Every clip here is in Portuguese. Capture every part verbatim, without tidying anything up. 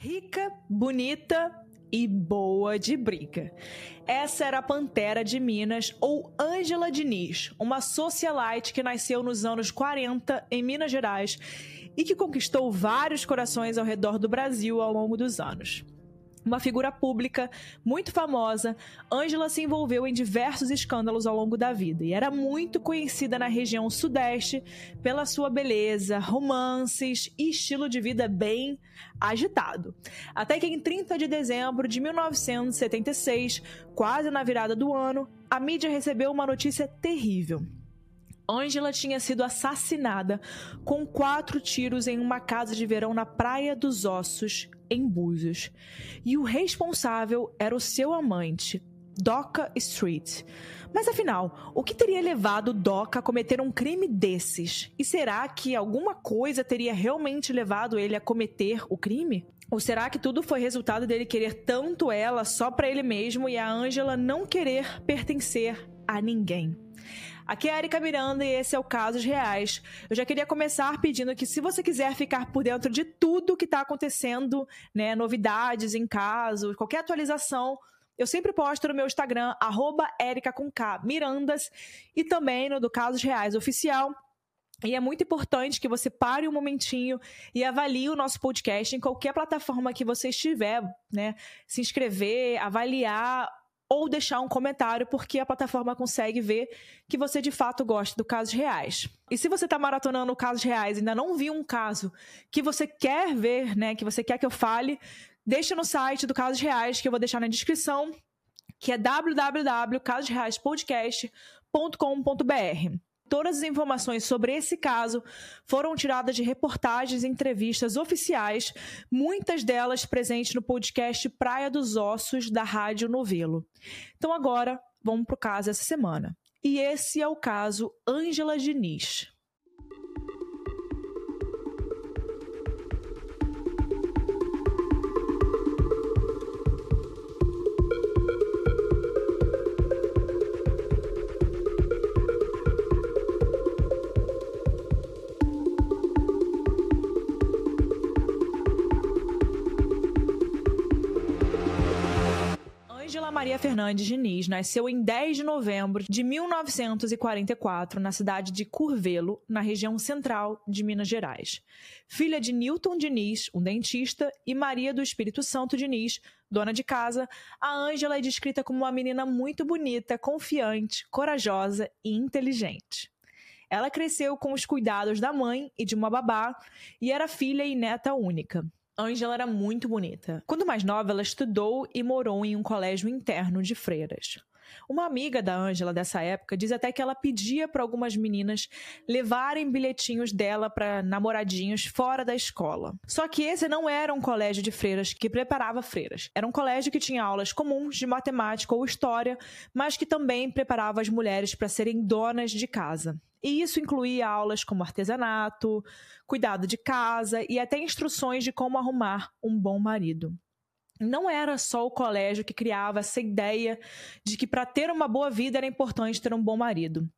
Rica, bonita... e boa de briga. Essa era a Pantera de Minas, ou Ângela Diniz, uma socialite que nasceu nos anos quarenta em Minas Gerais e que conquistou vários corações ao redor do Brasil ao longo dos anos. Uma figura pública muito famosa, Ângela se envolveu em diversos escândalos ao longo da vida e era muito conhecida na região sudeste pela sua beleza, romances e estilo de vida bem agitado. Até que em trinta de dezembro de mil novecentos e setenta e seis, quase na virada do ano, a mídia recebeu uma notícia terrível. Ângela tinha sido assassinada com quatro tiros em uma casa de verão na Praia dos Ossos, em Búzios. E o responsável era o seu amante, Doca Street. Mas afinal, o que teria levado Doca a cometer um crime desses? E será que alguma coisa teria realmente levado ele a cometer o crime? Ou será que tudo foi resultado dele querer tanto ela só pra ele mesmo e a Ângela não querer pertencer a ninguém? Aqui é a Erika Miranda e esse é o Casos Reais. Eu já queria começar pedindo que, se você quiser ficar por dentro de tudo que está acontecendo, né, novidades em casos, qualquer atualização, eu sempre posto no meu Instagram, arroba Erika com K Mirandas, e também no do Casos Reais Oficial. E é muito importante que você pare um momentinho e avalie o nosso podcast em qualquer plataforma que você estiver, né? Se inscrever, avaliar... ou deixar um comentário, porque a plataforma consegue ver que você de fato gosta do Casos Reais. E se você está maratonando Casos Reais e ainda não viu um caso que você quer ver, né, que você quer que eu fale, deixa no site do Casos Reais, que eu vou deixar na descrição, que é w w w ponto casos reais podcast ponto com ponto b r. Todas as informações sobre esse caso foram tiradas de reportagens e entrevistas oficiais, muitas delas presentes no podcast Praia dos Ossos, da Rádio Novelo. Então agora, vamos para o caso essa semana. E esse é o caso Ângela Diniz. Maria Fernandes Diniz nasceu em dez de novembro de mil novecentos e quarenta e quatro na cidade de Curvelo, na região central de Minas Gerais. Filha de Milton Diniz, um dentista, e Maria do Espírito Santo Diniz, dona de casa, a Ângela é descrita como uma menina muito bonita, confiante, corajosa e inteligente. Ela cresceu com os cuidados da mãe e de uma babá e era filha e neta única. Ângela era muito bonita. Quando mais nova, ela estudou e morou em um colégio interno de freiras. Uma amiga da Ângela dessa época diz até que ela pedia para algumas meninas levarem bilhetinhos dela para namoradinhos fora da escola. Só que esse não era um colégio de freiras que preparava freiras. Era um colégio que tinha aulas comuns de matemática ou história, mas que também preparava as mulheres para serem donas de casa. E isso incluía aulas como artesanato, cuidado de casa e até instruções de como arrumar um bom marido. Não era só o colégio que criava essa ideia de que para ter uma boa vida era importante ter um bom marido.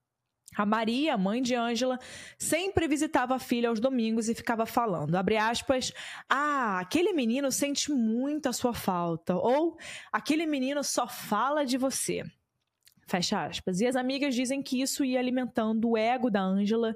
A Maria, mãe de Ângela, sempre visitava a filha aos domingos e ficava falando, abre aspas, ah, aquele menino sente muito a sua falta, ou aquele menino só fala de você. Fecha aspas. E as amigas dizem que isso ia alimentando o ego da Ângela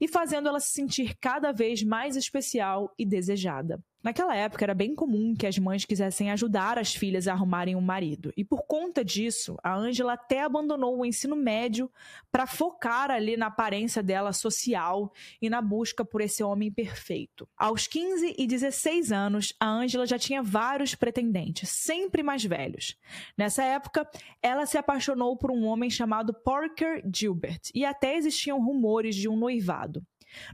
e fazendo ela se sentir cada vez mais especial e desejada. Naquela época era bem comum que as mães quisessem ajudar as filhas a arrumarem um marido. E por conta disso, a Ângela até abandonou o ensino médio para focar ali na aparência dela social e na busca por esse homem perfeito. Aos quinze e dezesseis anos, a Ângela já tinha vários pretendentes, sempre mais velhos. Nessa época, ela se apaixonou por um homem chamado Parker Gilbert e até existiam rumores de um noivado.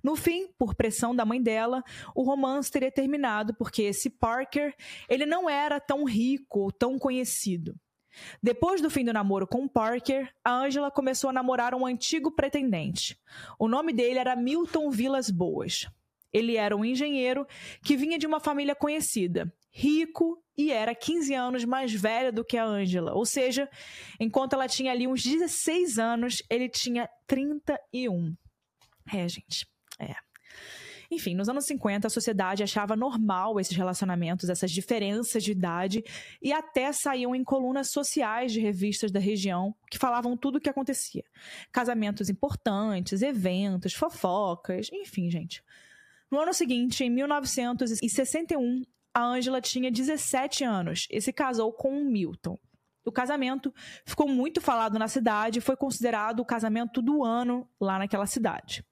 No fim, por pressão da mãe dela, o romance teria terminado porque esse Parker, ele não era tão rico ou tão conhecido. Depois do fim do namoro com Parker, a Ângela começou a namorar um antigo pretendente. O nome dele era Milton Vilas Boas. Ele era um engenheiro que vinha de uma família conhecida, rico e era quinze anos mais velho do que a Ângela. Ou seja, enquanto ela tinha ali uns dezesseis anos, ele tinha trinta e um. É, gente, é. Enfim, nos anos cinquenta, a sociedade achava normal esses relacionamentos, essas diferenças de idade, e até saíam em colunas sociais de revistas da região que falavam tudo o que acontecia. Casamentos importantes, eventos, fofocas, enfim, gente. No ano seguinte, em mil novecentos e sessenta e um, a Ângela tinha dezessete anos e se casou com o Milton. O casamento ficou muito falado na cidade e foi considerado o casamento do ano lá naquela cidade.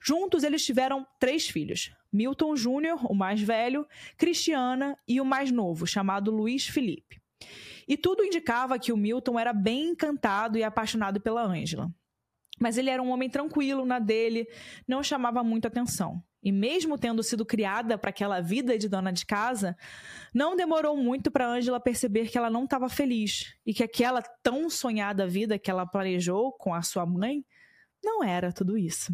Juntos, eles tiveram três filhos. Milton Júnior, o mais velho, Cristiana e o mais novo, chamado Luiz Felipe. E tudo indicava que o Milton era bem encantado e apaixonado pela Ângela. Mas ele era um homem tranquilo na dele, não chamava muito atenção. E mesmo tendo sido criada para aquela vida de dona de casa, não demorou muito para Ângela perceber que ela não estava feliz e que aquela tão sonhada vida que ela planejou com a sua mãe não era tudo isso.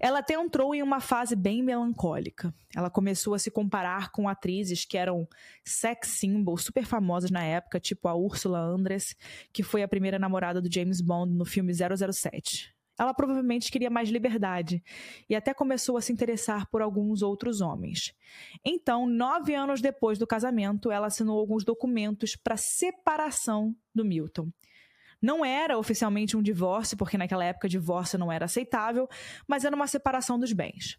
Ela até entrou em uma fase bem melancólica. Ela começou a se comparar com atrizes que eram sex symbols super famosas na época, tipo a Ursula Andress, que foi a primeira namorada do James Bond no filme zero zero sete. Ela provavelmente queria mais liberdade e até começou a se interessar por alguns outros homens. Então, nove anos depois do casamento, ela assinou alguns documentos para separação do Milton. Não era oficialmente um divórcio, porque naquela época divórcio não era aceitável, mas era uma separação dos bens.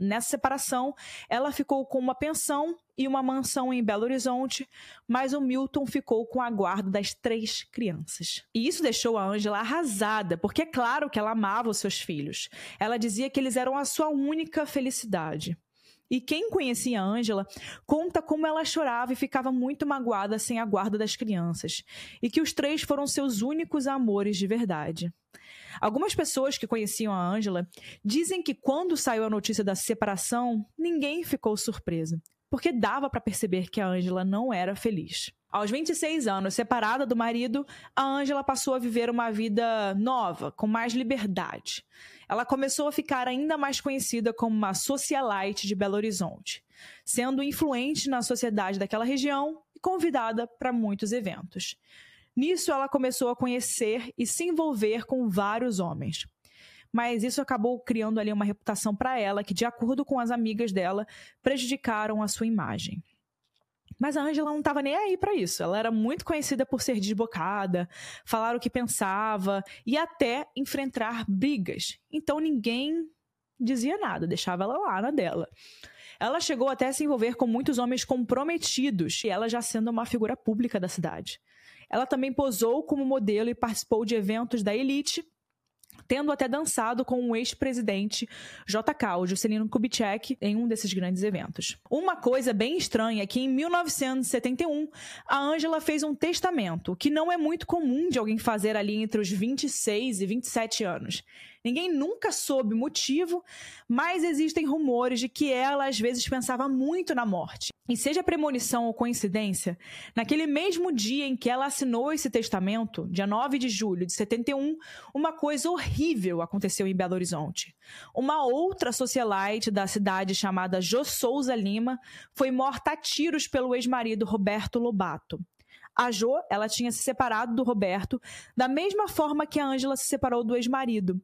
Nessa separação, ela ficou com uma pensão e uma mansão em Belo Horizonte, mas o Milton ficou com a guarda das três crianças. E isso deixou a Ângela arrasada, porque é claro que ela amava os seus filhos. Ela dizia que eles eram a sua única felicidade. E quem conhecia a Ângela conta como ela chorava e ficava muito magoada sem a guarda das crianças, e que os três foram seus únicos amores de verdade. Algumas pessoas que conheciam a Ângela dizem que quando saiu a notícia da separação, ninguém ficou surpreso, porque dava para perceber que a Ângela não era feliz. Aos vinte e seis anos, separada do marido, a Ângela passou a viver uma vida nova, com mais liberdade. Ela começou a ficar ainda mais conhecida como uma socialite de Belo Horizonte, sendo influente na sociedade daquela região e convidada para muitos eventos. Nisso, ela começou a conhecer e se envolver com vários homens. Mas isso acabou criando ali uma reputação para ela que, de acordo com as amigas dela, prejudicaram a sua imagem. Mas a Ângela não estava nem aí para isso. Ela era muito conhecida por ser desbocada, falar o que pensava e até enfrentar brigas. Então ninguém dizia nada, deixava ela lá na dela. Ela chegou até a se envolver com muitos homens comprometidos, e ela já sendo uma figura pública da cidade. Ela também posou como modelo e participou de eventos da elite, tendo até dançado com o ex-presidente J K, o Juscelino Kubitschek, em um desses grandes eventos. Uma coisa bem estranha é que em mil novecentos e setenta e um, a Ângela fez um testamento, que não é muito comum de alguém fazer ali entre os vinte e seis e vinte e sete anos. Ninguém nunca soube o motivo, mas existem rumores de que ela às vezes pensava muito na morte. E seja premonição ou coincidência, naquele mesmo dia em que ela assinou esse testamento, dia nove de julho de setenta e um, uma coisa horrível aconteceu em Belo Horizonte. Uma outra socialite da cidade chamada Jô Souza Lima foi morta a tiros pelo ex-marido Roberto Lobato. A Jô, ela tinha se separado do Roberto da mesma forma que a Ângela se separou do ex-marido.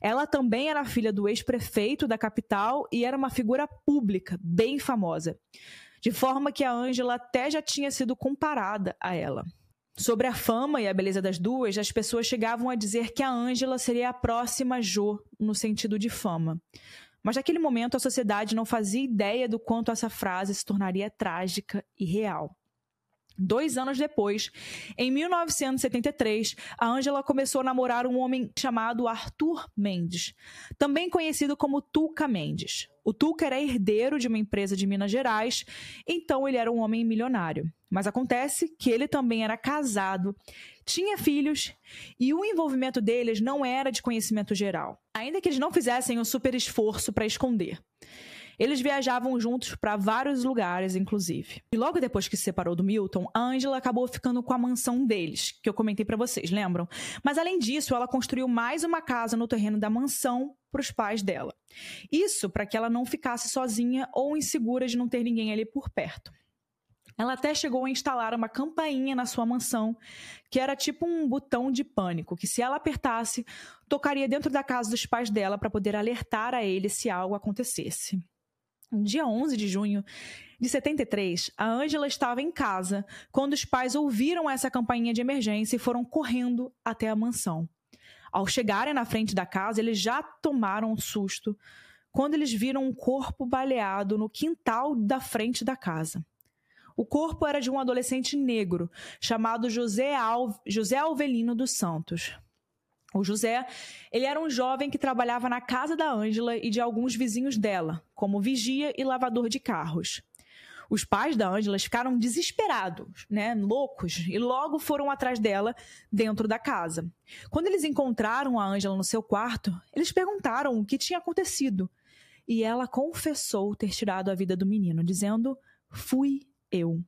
Ela também era filha do ex-prefeito da capital e era uma figura pública, bem famosa. De forma que a Ângela até já tinha sido comparada a ela. Sobre a fama e a beleza das duas, as pessoas chegavam a dizer que a Ângela seria a próxima Jô, no sentido de fama. Mas naquele momento a sociedade não fazia ideia do quanto essa frase se tornaria trágica e real. Dois anos depois, em mil novecentos e setenta e três, a Ângela começou a namorar um homem chamado Arthur Mendes, também conhecido como Tuca Mendes. O Tuca era herdeiro de uma empresa de Minas Gerais, então ele era um homem milionário. Mas acontece que ele também era casado, tinha filhos e o envolvimento deles não era de conhecimento geral, ainda que eles não fizessem um super esforço para esconder. Eles viajavam juntos para vários lugares, inclusive. E logo depois que se separou do Milton, a Ângela acabou ficando com a mansão deles, que eu comentei para vocês, lembram? Mas além disso, ela construiu mais uma casa no terreno da mansão para os pais dela. Isso para que ela não ficasse sozinha ou insegura de não ter ninguém ali por perto. Ela até chegou a instalar uma campainha na sua mansão, que era tipo um botão de pânico, que se ela apertasse, tocaria dentro da casa dos pais dela para poder alertar a ele se algo acontecesse. No dia onze de junho de setenta e três, a Ângela estava em casa quando os pais ouviram essa campainha de emergência e foram correndo até a mansão. Ao chegarem na frente da casa, eles já tomaram um susto quando eles viram um corpo baleado no quintal da frente da casa. O corpo era de um adolescente negro chamado José, Al... José Alvelino dos Santos. O José, ele era um jovem que trabalhava na casa da Ângela e de alguns vizinhos dela, como vigia e lavador de carros. Os pais da Ângela ficaram desesperados, né, loucos, e logo foram atrás dela dentro da casa. Quando eles encontraram a Ângela no seu quarto, eles perguntaram o que tinha acontecido. E ela confessou ter tirado a vida do menino, dizendo, "Fui eu."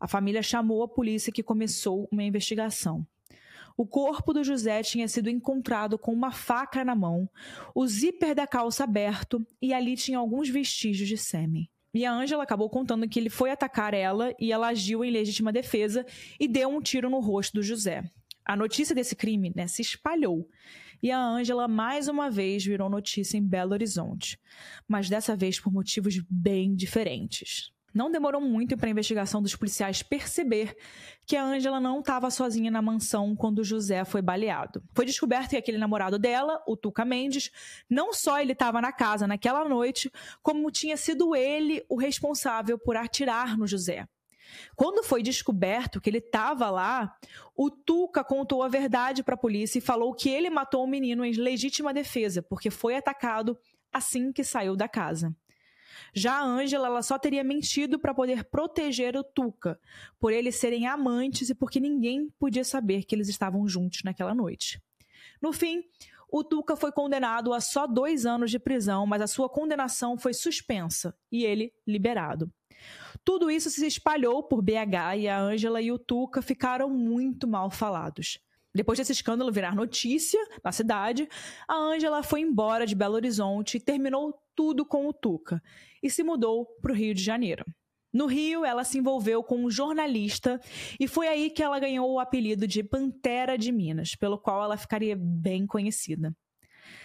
A família chamou a polícia, que começou uma investigação. O corpo do José tinha sido encontrado com uma faca na mão, o zíper da calça aberto e ali tinha alguns vestígios de sêmen. E a Ângela acabou contando que ele foi atacar ela e ela agiu em legítima defesa e deu um tiro no rosto do José. A notícia desse crime, né, se espalhou e a Ângela mais uma vez virou notícia em Belo Horizonte, mas dessa vez por motivos bem diferentes. Não demorou muito para a investigação dos policiais perceber que a Ângela não estava sozinha na mansão quando o José foi baleado. Foi descoberto que aquele namorado dela, o Tuca Mendes, não só ele estava na casa naquela noite, como tinha sido ele o responsável por atirar no José. Quando foi descoberto que ele estava lá, o Tuca contou a verdade para a polícia e falou que ele matou o menino em legítima defesa, porque foi atacado assim que saiu da casa. Já a Ângela, ela só teria mentido para poder proteger o Tuca, por eles serem amantes e porque ninguém podia saber que eles estavam juntos naquela noite. No fim, o Tuca foi condenado a só dois anos de prisão, mas a sua condenação foi suspensa e ele liberado. Tudo isso se espalhou por B H e a Ângela e o Tuca ficaram muito mal falados. Depois desse escândalo virar notícia na cidade, a Ângela foi embora de Belo Horizonte e terminou tudo com o Tuca e se mudou para o Rio de Janeiro. No Rio, ela se envolveu com um jornalista e foi aí que ela ganhou o apelido de Pantera de Minas, pelo qual ela ficaria bem conhecida.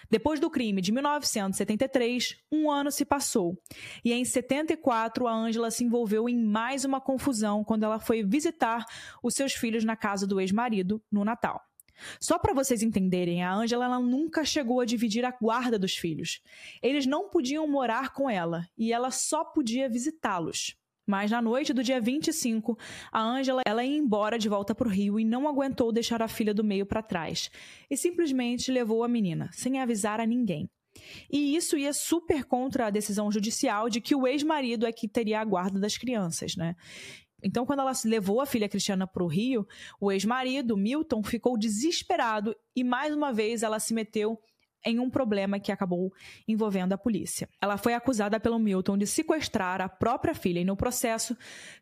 Depois do crime de mil novecentos e setenta e três, um ano se passou e em setenta e quatro a Ângela se envolveu em mais uma confusão quando ela foi visitar os seus filhos na casa do ex-marido no Natal. Só para vocês entenderem, a Ângela nunca chegou a dividir a guarda dos filhos. Eles não podiam morar com ela e ela só podia visitá-los. Mas na noite do dia vinte e cinco, a Ângela ela ia embora de volta para o Rio e não aguentou deixar a filha do meio para trás. E simplesmente levou a menina, sem avisar a ninguém. E isso ia super contra a decisão judicial de que o ex-marido é que teria a guarda das crianças, né? Então, quando ela levou a filha Cristiana para o Rio, o ex-marido, Milton, ficou desesperado e mais uma vez ela se meteu em um problema que acabou envolvendo a polícia. Ela foi acusada pelo Milton de sequestrar a própria filha e, no processo,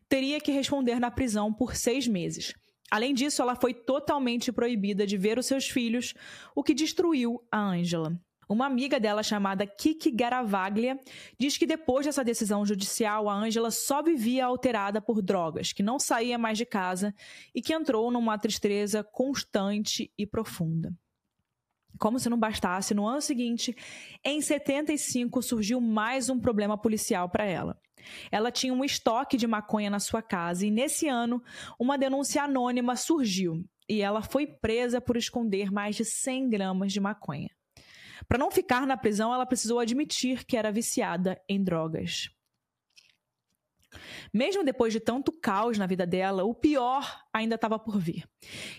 teria que responder na prisão por seis meses. Além disso, ela foi totalmente proibida de ver os seus filhos, o que destruiu a Ângela. Uma amiga dela, chamada Kiki Garavaglia, diz que depois dessa decisão judicial, a Ângela só vivia alterada por drogas, que não saía mais de casa e que entrou numa tristeza constante e profunda. Como se não bastasse, no ano seguinte, em setenta e cinco, surgiu mais um problema policial para ela. Ela tinha um estoque de maconha na sua casa e, nesse ano, uma denúncia anônima surgiu e ela foi presa por esconder mais de cem gramas de maconha. Para não ficar na prisão, ela precisou admitir que era viciada em drogas. Mesmo depois de tanto caos na vida dela, o pior ainda estava por vir.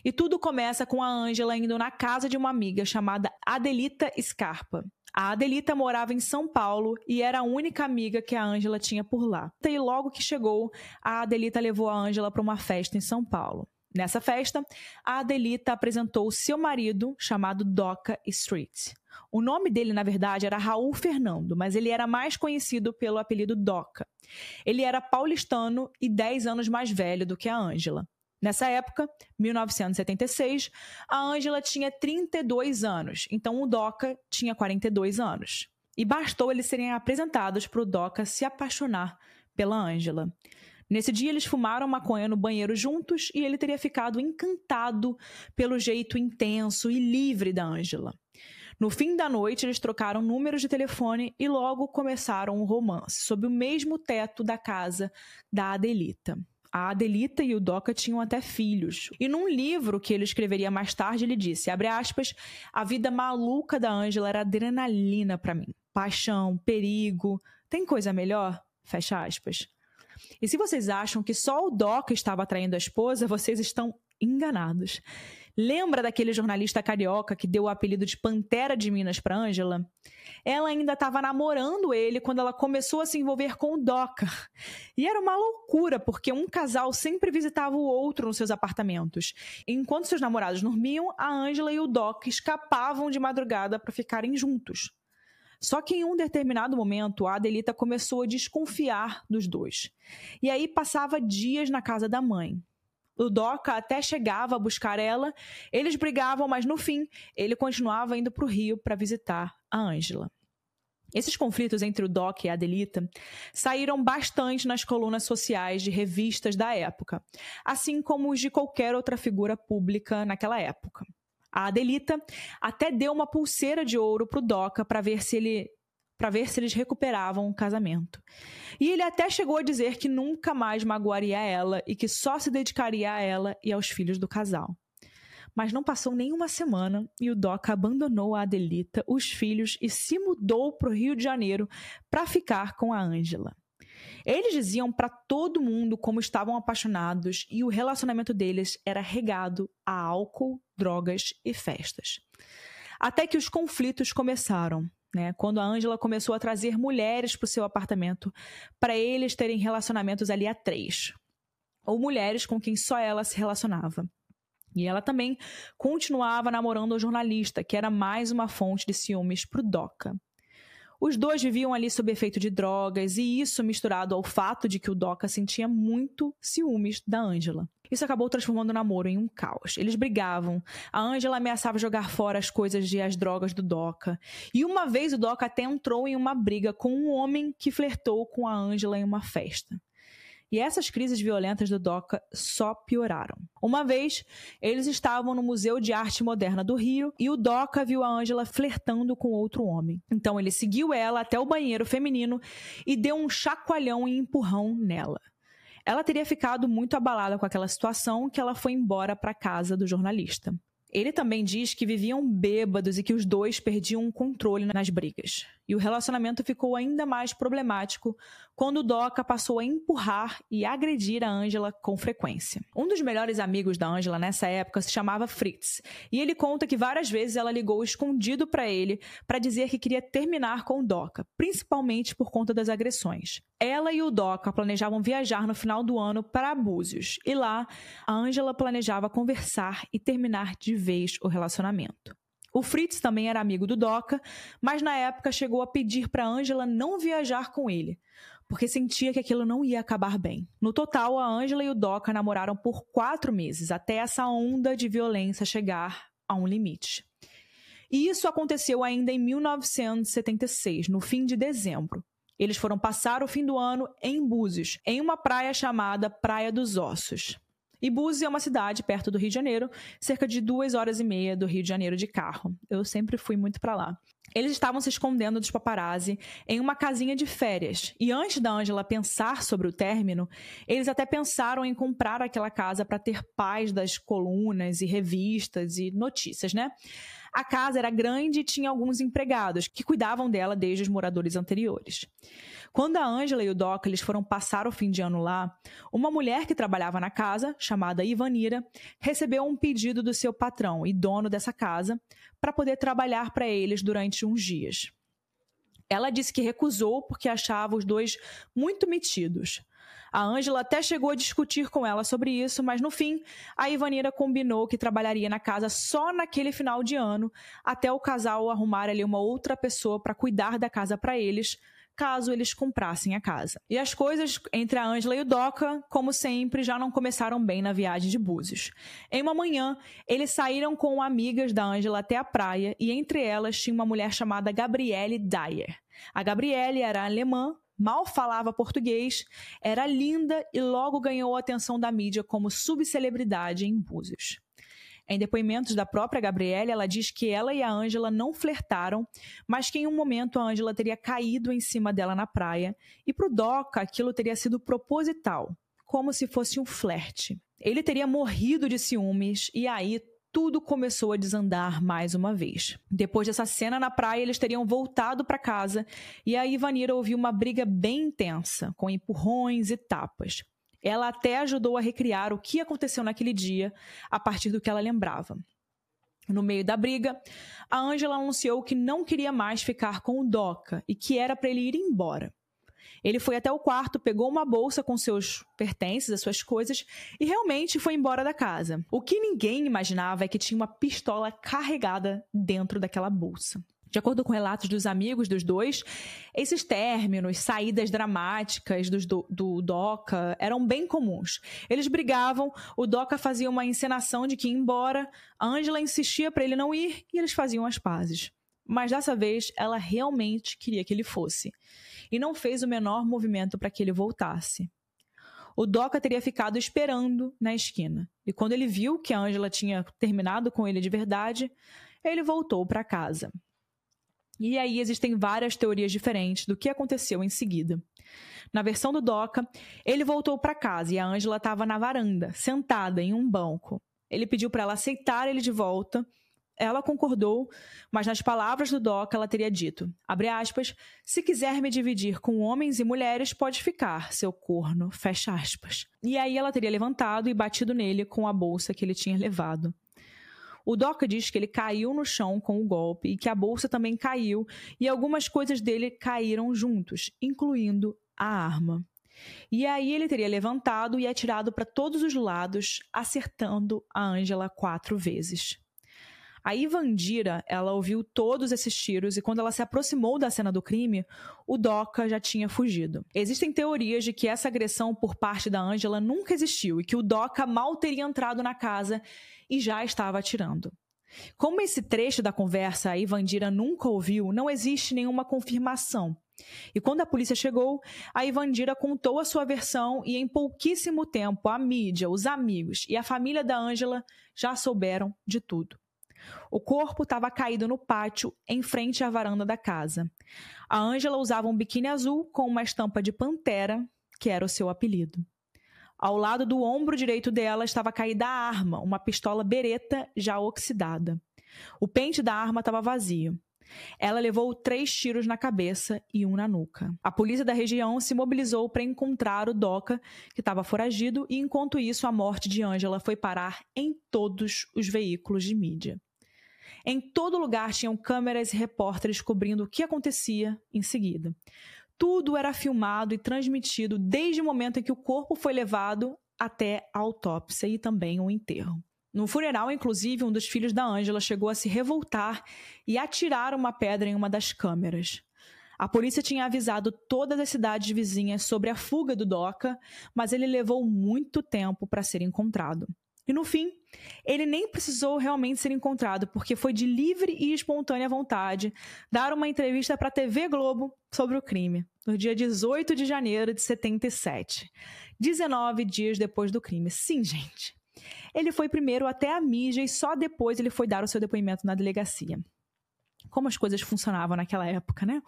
E tudo começa com a Ângela indo na casa de uma amiga chamada Adelita Scarpa. A Adelita morava em São Paulo e era a única amiga que a Ângela tinha por lá. E logo que chegou, a Adelita levou a Ângela para uma festa em São Paulo. Nessa festa, a Adelita apresentou seu marido, chamado Doca Street. O nome dele, na verdade, era Raul Fernando, mas ele era mais conhecido pelo apelido Doca. Ele era paulistano e dez anos mais velho do que a Ângela. Nessa época, mil novecentos e setenta e seis, a Ângela tinha trinta e dois anos, então o Doca tinha quarenta e dois anos. E bastou eles serem apresentados para o Doca se apaixonar pela Ângela. Nesse dia, eles fumaram maconha no banheiro juntos e ele teria ficado encantado pelo jeito intenso e livre da Ângela. No fim da noite, eles trocaram números de telefone e logo começaram um romance, sob o mesmo teto da casa da Adelita. A Adelita e o Doca tinham até filhos. E num livro que ele escreveria mais tarde, ele disse, abre aspas, a vida maluca da Ângela era adrenalina pra mim. Paixão, perigo, tem coisa melhor? Fecha aspas. E se vocês acham que só o Doca estava atraindo a esposa, vocês estão enganados. Lembra daquele jornalista carioca que deu o apelido de Pantera de Minas para Ângela? Ela ainda estava namorando ele quando ela começou a se envolver com o Doca. E era uma loucura, porque um casal sempre visitava o outro nos seus apartamentos. E enquanto seus namorados dormiam, a Ângela e o Doca escapavam de madrugada para ficarem juntos. Só que em um determinado momento, a Adelita começou a desconfiar dos dois. E aí passava dias na casa da mãe. O Doca até chegava a buscar ela, eles brigavam, mas no fim, ele continuava indo para o Rio para visitar a Ângela. Esses conflitos entre o Doca e a Adelita saíram bastante nas colunas sociais de revistas da época, assim como os de qualquer outra figura pública naquela época. A Adelita até deu uma pulseira de ouro para o Doca para ver se ele, para ver se eles recuperavam o casamento. E ele até chegou a dizer que nunca mais magoaria ela e que só se dedicaria a ela e aos filhos do casal. Mas não passou nem uma semana e o Doca abandonou a Adelita, os filhos e se mudou para o Rio de Janeiro para ficar com a Ângela. Eles diziam para todo mundo como estavam apaixonados e o relacionamento deles era regado a álcool, drogas e festas. Até que os conflitos começaram, né? Quando a Ângela começou a trazer mulheres para o seu apartamento para eles terem relacionamentos ali a três, ou mulheres com quem só ela se relacionava. E ela também continuava namorando o jornalista, que era mais uma fonte de ciúmes para o Doca. Os dois viviam ali sob efeito de drogas e isso misturado ao fato de que o Doca sentia muito ciúmes da Ângela. Isso acabou transformando o namoro em um caos. Eles brigavam, a Ângela ameaçava jogar fora as coisas e as drogas do Doca. E uma vez o Doca até entrou em uma briga com um homem que flertou com a Ângela em uma festa. E essas crises violentas do Doca só pioraram. Uma vez, eles estavam no Museu de Arte Moderna do Rio e o Doca viu a Ângela flertando com outro homem. Então ele seguiu ela até o banheiro feminino e deu um chacoalhão e empurrão nela. Ela teria ficado muito abalada com aquela situação que ela foi embora para a casa do jornalista. Ele também diz que viviam bêbados e que os dois perdiam o controle nas brigas. E o relacionamento ficou ainda mais problemático quando o Doca passou a empurrar e agredir a Ângela com frequência. Um dos melhores amigos da Ângela nessa época se chamava Fritz. E ele conta que várias vezes ela ligou escondido para ele para dizer que queria terminar com o Doca, principalmente por conta das agressões. Ela e o Doca planejavam viajar no final do ano para Búzios. E lá, a Ângela planejava conversar e terminar de vez o relacionamento. O Fritz também era amigo do Doca, mas na época chegou a pedir para Ângela não viajar com ele, porque sentia que aquilo não ia acabar bem. No total, a Ângela e o Doca namoraram por quatro meses, até essa onda de violência chegar a um limite. E isso aconteceu ainda em mil novecentos e setenta e seis, no fim de dezembro. Eles foram passar o fim do ano em Búzios, em uma praia chamada Praia dos Ossos. E Búzios é uma cidade perto do Rio de Janeiro, cerca de duas horas e meia do Rio de Janeiro de carro. Eu sempre fui muito para lá. Eles estavam se escondendo dos paparazzi em uma casinha de férias. E antes da Ângela pensar sobre o término, eles até pensaram em comprar aquela casa para ter paz das colunas e revistas e notícias, né? A casa era grande e tinha alguns empregados que cuidavam dela desde os moradores anteriores. Quando a Ângela e o Doca eles foram passar o fim de ano lá, uma mulher que trabalhava na casa, chamada Ivanira, recebeu um pedido do seu patrão e dono dessa casa para poder trabalhar para eles durante uns dias. Ela disse que recusou porque achava os dois muito metidos. A Ângela até chegou a discutir com ela sobre isso, mas no fim, a Ivanira combinou que trabalharia na casa só naquele final de ano, até o casal arrumar ali uma outra pessoa para cuidar da casa para eles, caso eles comprassem a casa. E as coisas entre a Ângela e o Doca, como sempre, já não começaram bem na viagem de Búzios. Em uma manhã, eles saíram com amigas da Ângela até a praia e entre elas tinha uma mulher chamada Gabriele Dyer. A Gabriele era alemã, mal falava português, era linda e logo ganhou a atenção da mídia como subcelebridade em Búzios. Em depoimentos da própria Gabriele, ela diz que ela e a Ângela não flertaram, mas que em um momento a Ângela teria caído em cima dela na praia e pro Doca aquilo teria sido proposital, como se fosse um flerte. Ele teria morrido de ciúmes e aí tudo começou a desandar mais uma vez. Depois dessa cena na praia, eles teriam voltado para casa e a Ivanira ouviu uma briga bem intensa, com empurrões e tapas. Ela até ajudou a recriar o que aconteceu naquele dia, a partir do que ela lembrava. No meio da briga, a Ângela anunciou que não queria mais ficar com o Doca e que era para ele ir embora. Ele foi até o quarto, pegou uma bolsa com seus pertences, as suas coisas, e realmente foi embora da casa. O que ninguém imaginava é que tinha uma pistola carregada dentro daquela bolsa. De acordo com relatos dos amigos dos dois, esses términos, saídas dramáticas dos do, do Doca eram bem comuns. Eles brigavam, o Doca fazia uma encenação de que ia embora, a Ângela insistia para ele não ir e eles faziam as pazes. Mas dessa vez, ela realmente queria que ele fosse e não fez o menor movimento para que ele voltasse. O Doca teria ficado esperando na esquina e quando ele viu que a Ângela tinha terminado com ele de verdade, ele voltou para casa. E aí existem várias teorias diferentes do que aconteceu em seguida. Na versão do Doca, ele voltou para casa e a Ângela estava na varanda, sentada em um banco. Ele pediu para ela aceitar ele de volta. Ela concordou, mas nas palavras do Doca ela teria dito, abre aspas, se quiser me dividir com homens e mulheres, pode ficar, seu corno, fecha aspas. E aí ela teria levantado e batido nele com a bolsa que ele tinha levado. O Doca diz que ele caiu no chão com o golpe e que a bolsa também caiu e algumas coisas dele caíram juntos, incluindo a arma. E aí ele teria levantado e atirado para todos os lados, acertando a Ângela quatro vezes. A Ivanira, ela ouviu todos esses tiros e quando ela se aproximou da cena do crime, o Doca já tinha fugido. Existem teorias de que essa agressão por parte da Ângela nunca existiu e que o Doca mal teria entrado na casa e já estava atirando. Como esse trecho da conversa a Ivanira nunca ouviu, não existe nenhuma confirmação. E quando a polícia chegou, a Ivanira contou a sua versão e em pouquíssimo tempo a mídia, os amigos e a família da Ângela já souberam de tudo. O corpo estava caído no pátio, em frente à varanda da casa. A Ângela usava um biquíni azul com uma estampa de pantera, que era o seu apelido. Ao lado do ombro direito dela estava caída a arma, uma pistola bereta já oxidada. O pente da arma estava vazio. Ela levou três tiros na cabeça e um na nuca. A polícia da região se mobilizou para encontrar o Doca, que estava foragido, e enquanto isso a morte de Ângela foi parar em todos os veículos de mídia. Em todo lugar tinham câmeras e repórteres cobrindo o que acontecia em seguida. Tudo era filmado e transmitido desde o momento em que o corpo foi levado até a autópsia e também o enterro. No funeral, inclusive, um dos filhos da Ângela chegou a se revoltar e atirar uma pedra em uma das câmeras. A polícia tinha avisado todas as cidades vizinhas sobre a fuga do Doca, mas ele levou muito tempo para ser encontrado. E no fim, ele nem precisou realmente ser encontrado, porque foi de livre e espontânea vontade dar uma entrevista para a T V Globo sobre o crime, no dia dezoito de janeiro de setenta e sete, dezenove dias depois do crime. Sim, gente. Ele foi primeiro até a mídia e só depois ele foi dar o seu depoimento na delegacia. como as coisas funcionavam naquela época, né?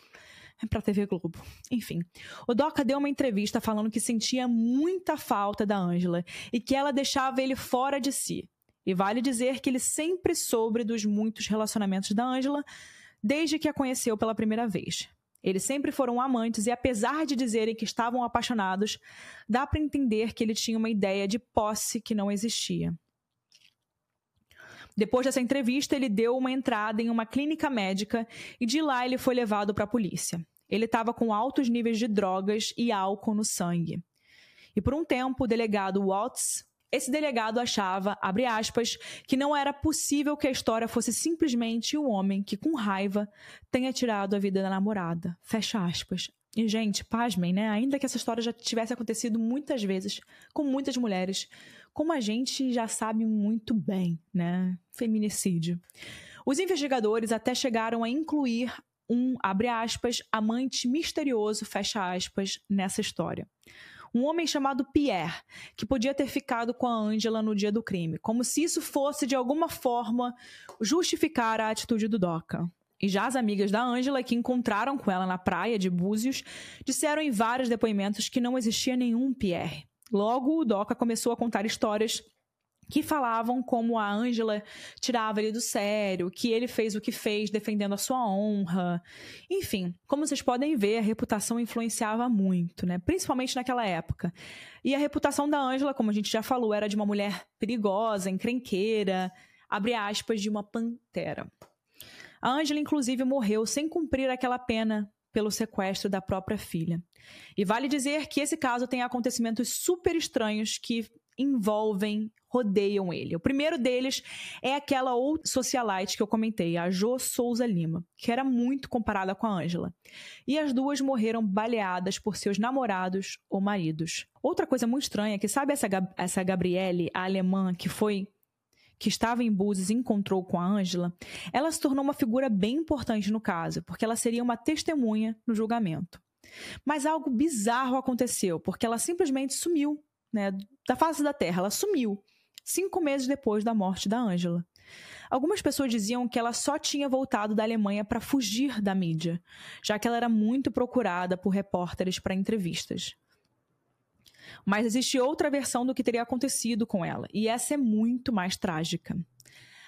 Pra T V Globo. Enfim. O Doca deu uma entrevista falando que sentia muita falta da Ângela e que ela deixava ele fora de si. E vale dizer que ele sempre soube dos muitos relacionamentos da Ângela desde que a conheceu pela primeira vez. Eles sempre foram amantes e, apesar de dizerem que estavam apaixonados, dá pra entender que ele tinha uma ideia de posse que não existia. Depois dessa entrevista, ele deu uma entrada em uma clínica médica e de lá ele foi levado para a polícia. Ele estava com altos níveis de drogas e álcool no sangue. E por um tempo, o delegado Waltz, esse delegado achava, abre aspas, que não era possível que a história fosse simplesmente um homem que, com raiva, tenha tirado a vida da namorada. Fecha aspas. E, gente, pasmem, né? Ainda que essa história já tivesse acontecido muitas vezes, com muitas mulheres, como a gente já sabe muito bem, né? Feminicídio. Os investigadores até chegaram a incluir um, abre aspas, amante misterioso, fecha aspas, nessa história. Um homem chamado Pierre, que podia ter ficado com a Ângela no dia do crime, como se isso fosse, de alguma forma, justificar a atitude do Doca. E já as amigas da Ângela, que encontraram com ela na praia de Búzios, disseram em vários depoimentos que não existia nenhum Pierre. Logo, o Doca começou a contar histórias que falavam como a Ângela tirava ele do sério, que ele fez o que fez defendendo a sua honra. Enfim, como vocês podem ver, a reputação influenciava muito, né? Principalmente naquela época. E a reputação da Ângela, como a gente já falou, era de uma mulher perigosa, encrenqueira, abre aspas, de uma pantera. A Ângela, inclusive, morreu sem cumprir aquela pena pelo sequestro da própria filha. E vale dizer que esse caso tem acontecimentos super estranhos que envolvem, rodeiam ele. O primeiro deles é aquela outra socialite que eu comentei, a Jô Souza Lima, que era muito comparada com a Ângela. E as duas morreram baleadas por seus namorados ou maridos. Outra coisa muito estranha é que, sabe essa, Gab- essa Gabriele, a alemã, que foi... que estava em Búzios e encontrou com a Ângela, ela se tornou uma figura bem importante no caso, porque ela seria uma testemunha no julgamento. Mas algo bizarro aconteceu, porque ela simplesmente sumiu, né, da face da terra, ela sumiu, cinco meses depois da morte da Ângela. Algumas pessoas diziam que ela só tinha voltado da Alemanha para fugir da mídia, já que ela era muito procurada por repórteres para entrevistas. Mas existe outra versão do que teria acontecido com ela, e essa é muito mais trágica.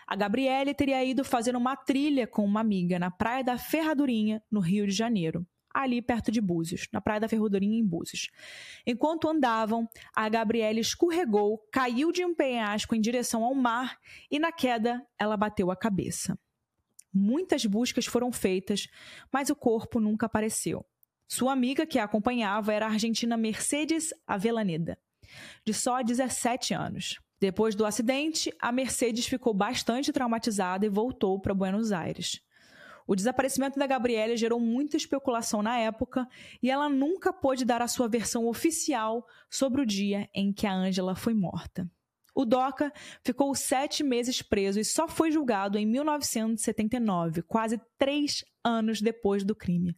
A Gabriele teria ido fazer uma trilha com uma amiga na Praia da Ferradurinha, no Rio de Janeiro, ali perto de Búzios, na Praia da Ferradurinha em Búzios. Enquanto andavam, a Gabriele escorregou, caiu de um penhasco em direção ao mar e, na queda, ela bateu a cabeça. Muitas buscas foram feitas, mas o corpo nunca apareceu. Sua amiga que a acompanhava era a argentina Mercedes Avellaneda, de só dezessete anos. Depois do acidente, a Mercedes ficou bastante traumatizada e voltou para Buenos Aires. O desaparecimento da Gabriele gerou muita especulação na época e ela nunca pôde dar a sua versão oficial sobre o dia em que a Ângela foi morta. O Doca ficou sete meses preso e só foi julgado em mil novecentos e setenta e nove, quase três anos depois do crime.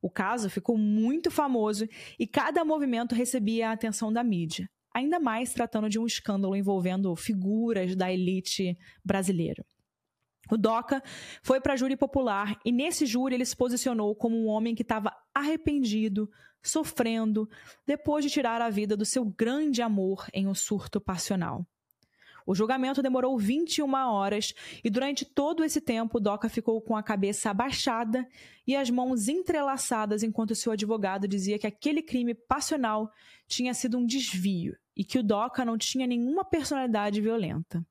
O caso ficou muito famoso e cada movimento recebia a atenção da mídia, ainda mais tratando de um escândalo envolvendo figuras da elite brasileira. O Doca foi para júri popular e nesse júri ele se posicionou como um homem que estava arrependido, sofrendo, depois de tirar a vida do seu grande amor em um surto passional. O julgamento demorou vinte e uma horas e durante todo esse tempo o Doca ficou com a cabeça abaixada e as mãos entrelaçadas enquanto seu advogado dizia que aquele crime passional tinha sido um desvio e que o Doca não tinha nenhuma personalidade violenta.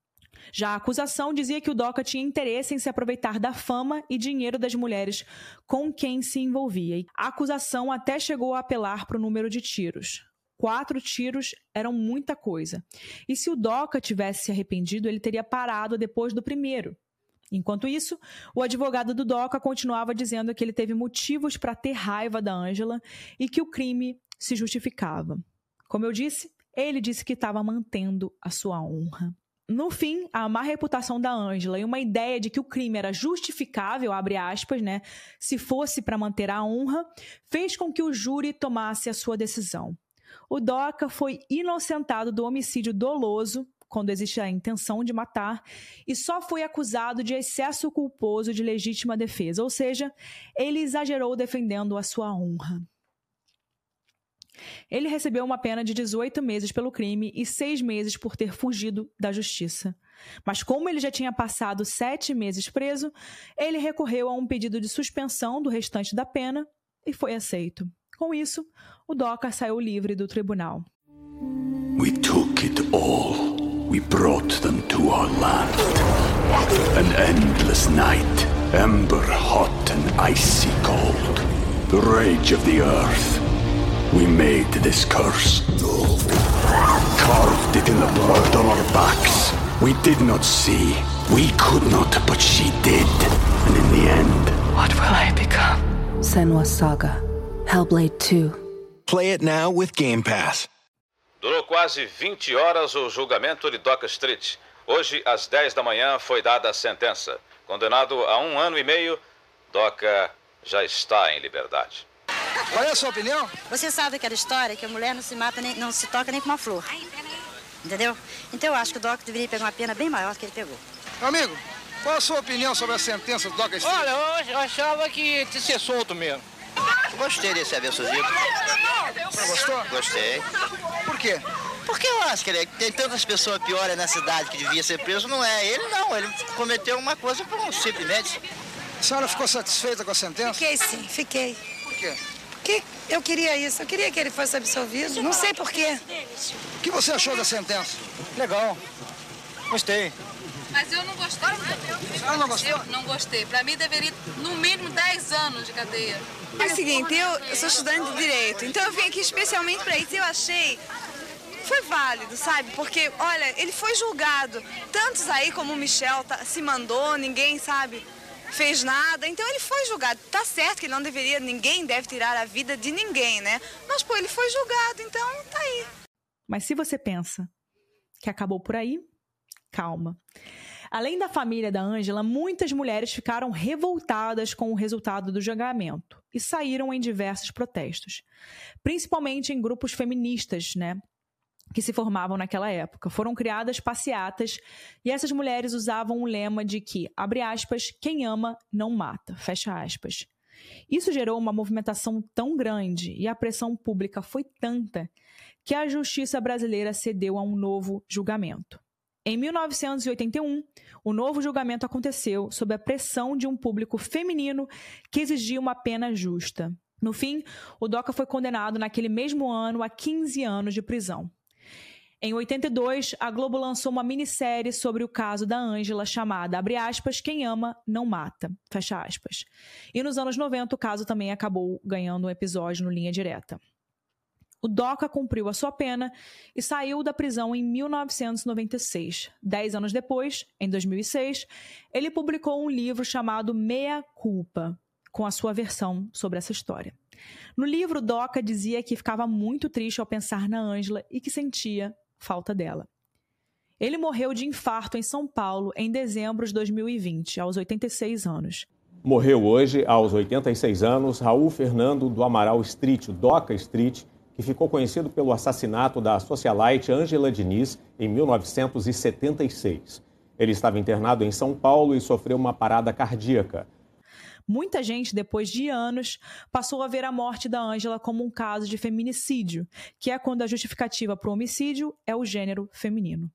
Já a acusação dizia que o Doca tinha interesse em se aproveitar da fama e dinheiro das mulheres com quem se envolvia. A acusação até chegou a apelar para o número de tiros. Quatro tiros eram muita coisa. E se o Doca tivesse se arrependido, ele teria parado depois do primeiro. Enquanto isso, o advogado do Doca continuava dizendo que ele teve motivos para ter raiva da Ângela e que o crime se justificava. Como eu disse, ele disse que estava mantendo a sua honra. No fim, a má reputação da Ângela e uma ideia de que o crime era justificável, abre aspas, né, se fosse para manter a honra, fez com que o júri tomasse a sua decisão. O Doca foi inocentado do homicídio doloso quando existe a intenção de matar, e só foi acusado de excesso culposo de legítima defesa, ou seja, ele exagerou defendendo a sua honra. Ele recebeu uma pena de dezoito meses pelo crime e seis meses por ter fugido da justiça. Mas como ele já tinha passado sete meses preso, ele recorreu a um pedido de suspensão do restante da pena e foi aceito. Com isso, o Doca saiu livre do tribunal. We took it all. We brought them to our land. An endless night, ember hot and icy cold. The rage of the earth. We made this curse. Carved it in the blood on our backs. We did not see. We could not, but she did. And in the end... What will I become? Senua's Saga. Hellblade dois. Play it now with Game Pass. Durou quase vinte horas o julgamento de Doca Street. Hoje, às dez da manhã, foi dada a sentença. Condenado a um ano e meio, Doca já está em liberdade. Qual é a sua opinião? Você sabe aquela história que a mulher não se mata, nem, não se toca nem com uma flor. Entendeu? Então eu acho que o Doca deveria pegar uma pena bem maior do que ele pegou. Meu amigo, qual a sua opinião sobre a sentença do Doca Street? Olha, eu achava que tinha que ser solto mesmo. Gostei desse abençozinho. Você gostou? Gostei. Por quê? Porque eu acho que ele, tem tantas pessoas piores na cidade que devia ser preso, não é ele não. Ele cometeu uma coisa por simplesmente. A senhora ficou satisfeita com a sentença? Fiquei sim, fiquei. Por quê? Porque eu queria isso, eu queria que ele fosse absolvido, não sei por quê. O que você achou da sentença? Legal, gostei. Mas eu não gostei. Eu não gostei? Eu não gostei. Pra mim deveria, no mínimo, dez anos de cadeia. É o seguinte, eu sou estudante de Direito, então eu vim aqui especialmente pra isso. Eu achei, foi válido, sabe? Porque, olha, ele foi julgado. Tantos aí, como o Michel, tá, se mandou, ninguém, sabe, fez nada. Então ele foi julgado. Tá certo que ele não deveria, ninguém deve tirar a vida de ninguém, né? Mas, pô, ele foi julgado, então tá aí. Mas se você pensa que acabou por aí... Calma. Além da família da Ângela, muitas mulheres ficaram revoltadas com o resultado do julgamento e saíram em diversos protestos, principalmente em grupos feministas, né, que se formavam naquela época. Foram criadas passeatas e essas mulheres usavam o lema de que, abre aspas, quem ama não mata, fecha aspas. Isso gerou uma movimentação tão grande e a pressão pública foi tanta que a justiça brasileira cedeu a um novo julgamento. Em mil novecentos e oitenta e um, o novo julgamento aconteceu sob a pressão de um público feminino que exigia uma pena justa. No fim, o Doca foi condenado naquele mesmo ano a quinze anos de prisão. Em oitenta e dois, a Globo lançou uma minissérie sobre o caso da Ângela chamada, abre aspas, Quem ama não mata, fecha aspas. E nos anos noventa, o caso também acabou ganhando um episódio no Linha Direta. O Doca cumpriu a sua pena e saiu da prisão em mil novecentos e noventa e seis. Dez anos depois, em dois mil e seis, ele publicou um livro chamado Mea Culpa, com a sua versão sobre essa história. No livro, Doca dizia que ficava muito triste ao pensar na Ângela e que sentia falta dela. Ele morreu de infarto em São Paulo em dezembro de dois mil e vinte, aos oitenta e seis anos. Morreu hoje, aos oitenta e seis anos, Raul Fernando do Amaral Street, Doca Street, que ficou conhecido pelo assassinato da socialite Ângela Diniz em mil novecentos e setenta e seis. Ele estava internado em São Paulo e sofreu uma parada cardíaca. Muita gente, depois de anos, passou a ver a morte da Ângela como um caso de feminicídio, que é quando a justificativa para o homicídio é o gênero feminino.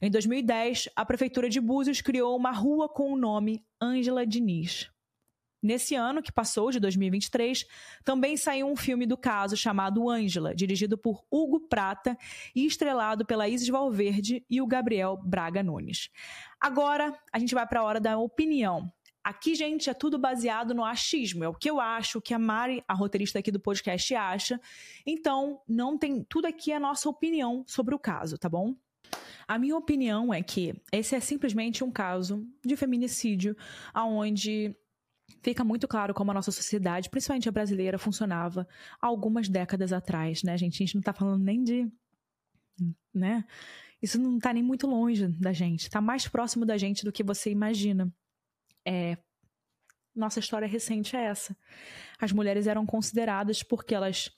Em dois mil e dez, a prefeitura de Búzios criou uma rua com o nome Ângela Diniz. Nesse ano, que passou, de dois mil e vinte e três, também saiu um filme do caso chamado Ângela, dirigido por Hugo Prata e estrelado pela Isis Valverde e o Gabriel Braga Nunes. Agora, a gente vai para a hora da opinião. Aqui, gente, é tudo baseado no achismo. É o que eu acho, o que a Mari, a roteirista aqui do podcast, acha. Então, não tem... tudo aqui é a nossa opinião sobre o caso, tá bom? A minha opinião é que esse é simplesmente um caso de feminicídio, onde... fica muito claro como a nossa sociedade, principalmente a brasileira, funcionava há algumas décadas atrás, né, gente? A gente não tá falando nem de... né? Isso não tá nem muito longe da gente. Tá mais próximo da gente do que você imagina. É... Nossa história recente é essa. As mulheres eram consideradas porque elas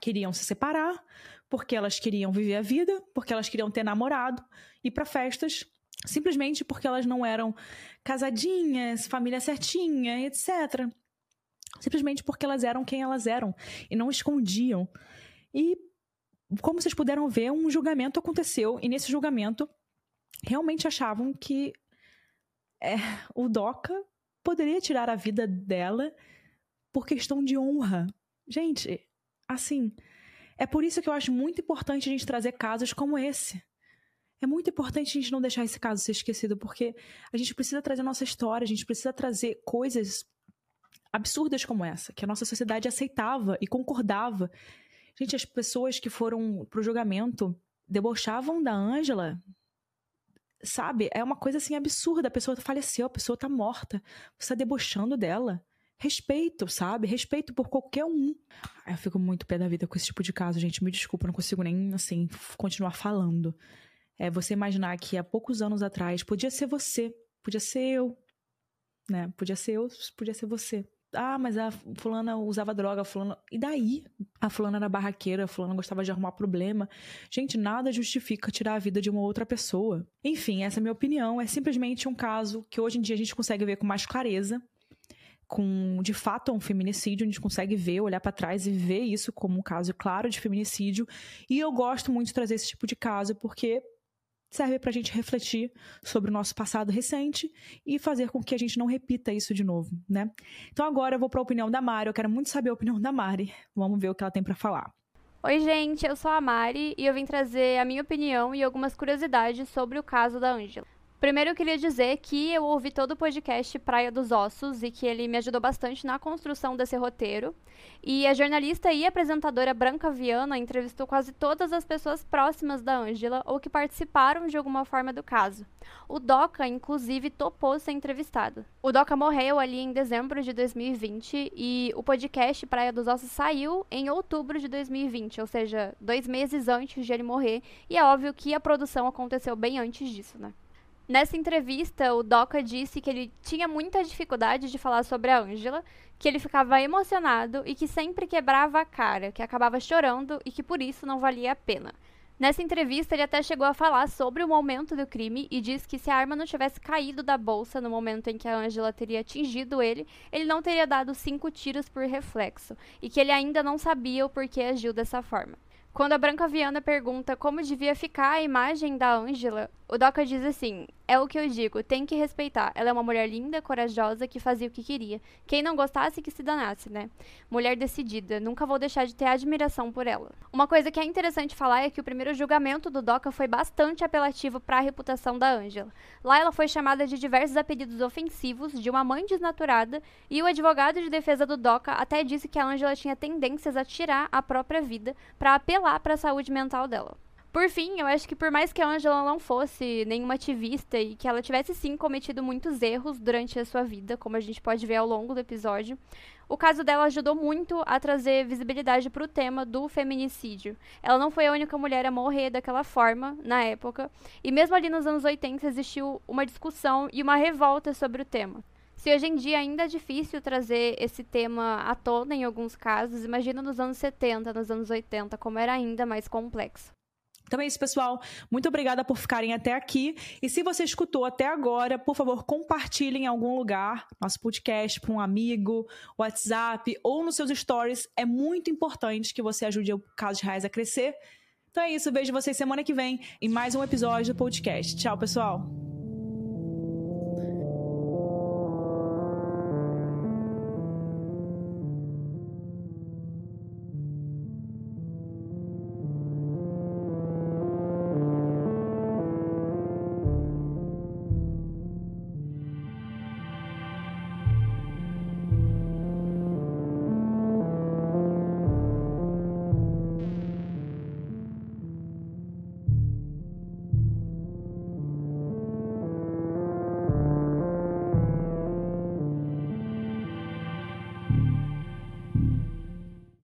queriam se separar, porque elas queriam viver a vida, porque elas queriam ter namorado, ir pra festas, simplesmente porque elas não eram casadinhas, família certinha, etcétera. Simplesmente porque elas eram quem elas eram e não escondiam. E como vocês puderam ver, um julgamento aconteceu e nesse julgamento realmente achavam que é, o Doca poderia tirar a vida dela por questão de honra. Gente, assim, é por isso que eu acho muito importante a gente trazer casos como esse. É muito importante a gente não deixar esse caso ser esquecido, porque a gente precisa trazer a nossa história, a gente precisa trazer coisas absurdas como essa, que a nossa sociedade aceitava e concordava. Gente, as pessoas que foram pro julgamento debochavam da Ângela, sabe? É uma coisa assim absurda, a pessoa faleceu, a pessoa tá morta, você tá debochando dela. Respeito, sabe? Respeito por qualquer um. Eu fico muito pé da vida com esse tipo de caso, gente, me desculpa, não consigo nem, assim, continuar falando. É você imaginar que há poucos anos atrás podia ser você, podia ser eu, né? Podia ser eu, podia ser você. Ah, mas a fulana usava droga, a fulana... E daí? A fulana era barraqueira, a fulana gostava de arrumar problema. Gente, nada justifica tirar a vida de uma outra pessoa. Enfim, essa é a minha opinião. É simplesmente um caso que hoje em dia a gente consegue ver com mais clareza. Com, de fato, um feminicídio. A gente consegue ver, olhar pra trás e ver isso como um caso claro de feminicídio. E eu gosto muito de trazer esse tipo de caso porque... serve pra gente refletir sobre o nosso passado recente e fazer com que a gente não repita isso de novo, né? Então agora eu vou pra opinião da Mari, eu quero muito saber a opinião da Mari. Vamos ver o que ela tem pra falar. Oi, gente, eu sou a Mari e eu vim trazer a minha opinião e algumas curiosidades sobre o caso da Ângela. Primeiro eu queria dizer que eu ouvi todo o podcast Praia dos Ossos e que ele me ajudou bastante na construção desse roteiro. E a jornalista e apresentadora Branca Viana entrevistou quase todas as pessoas próximas da Ângela ou que participaram de alguma forma do caso. O Doca, inclusive, topou ser entrevistado. O Doca morreu ali em dezembro de dois mil e vinte e o podcast Praia dos Ossos saiu em outubro de dois mil e vinte, ou seja, dois meses antes de ele morrer. E é óbvio que a produção aconteceu bem antes disso, né? Nessa entrevista, o Doca disse que ele tinha muita dificuldade de falar sobre a Ângela, que ele ficava emocionado e que sempre quebrava a cara, que acabava chorando e que por isso não valia a pena. Nessa entrevista, ele até chegou a falar sobre o momento do crime e disse que se a arma não tivesse caído da bolsa no momento em que a Ângela teria atingido ele, ele não teria dado cinco tiros por reflexo e que ele ainda não sabia o porquê agiu dessa forma. Quando a Branca Viana pergunta como devia ficar a imagem da Ângela, o Doca diz assim, é o que eu digo, tem que respeitar, ela é uma mulher linda, corajosa, que fazia o que queria, quem não gostasse que se danasse, né? Mulher decidida, nunca vou deixar de ter admiração por ela. Uma coisa que é interessante falar é que o primeiro julgamento do Doca foi bastante apelativo para a reputação da Ângela. Lá ela foi chamada de diversos apelidos ofensivos, de uma mãe desnaturada, e o advogado de defesa do Doca até disse que a Ângela tinha tendências a tirar a própria vida para apelar para a saúde mental dela. Por fim, eu acho que por mais que a Ângela não fosse nenhuma ativista e que ela tivesse sim cometido muitos erros durante a sua vida, como a gente pode ver ao longo do episódio, o caso dela ajudou muito a trazer visibilidade para o tema do feminicídio. Ela não foi a única mulher a morrer daquela forma na época, e mesmo ali nos anos oitenta existiu uma discussão e uma revolta sobre o tema. Se hoje em dia ainda é difícil trazer esse tema à tona em alguns casos, imagina nos anos setenta, nos anos oitenta, como era ainda mais complexo. Então é isso, pessoal. Muito obrigada por ficarem até aqui. E se você escutou até agora, por favor, compartilhem em algum lugar nosso podcast para um amigo, WhatsApp ou nos seus stories. É muito importante que você ajude o Casos Reais a crescer. Então é isso. Vejo vocês semana que vem em mais um episódio do podcast. Tchau, pessoal.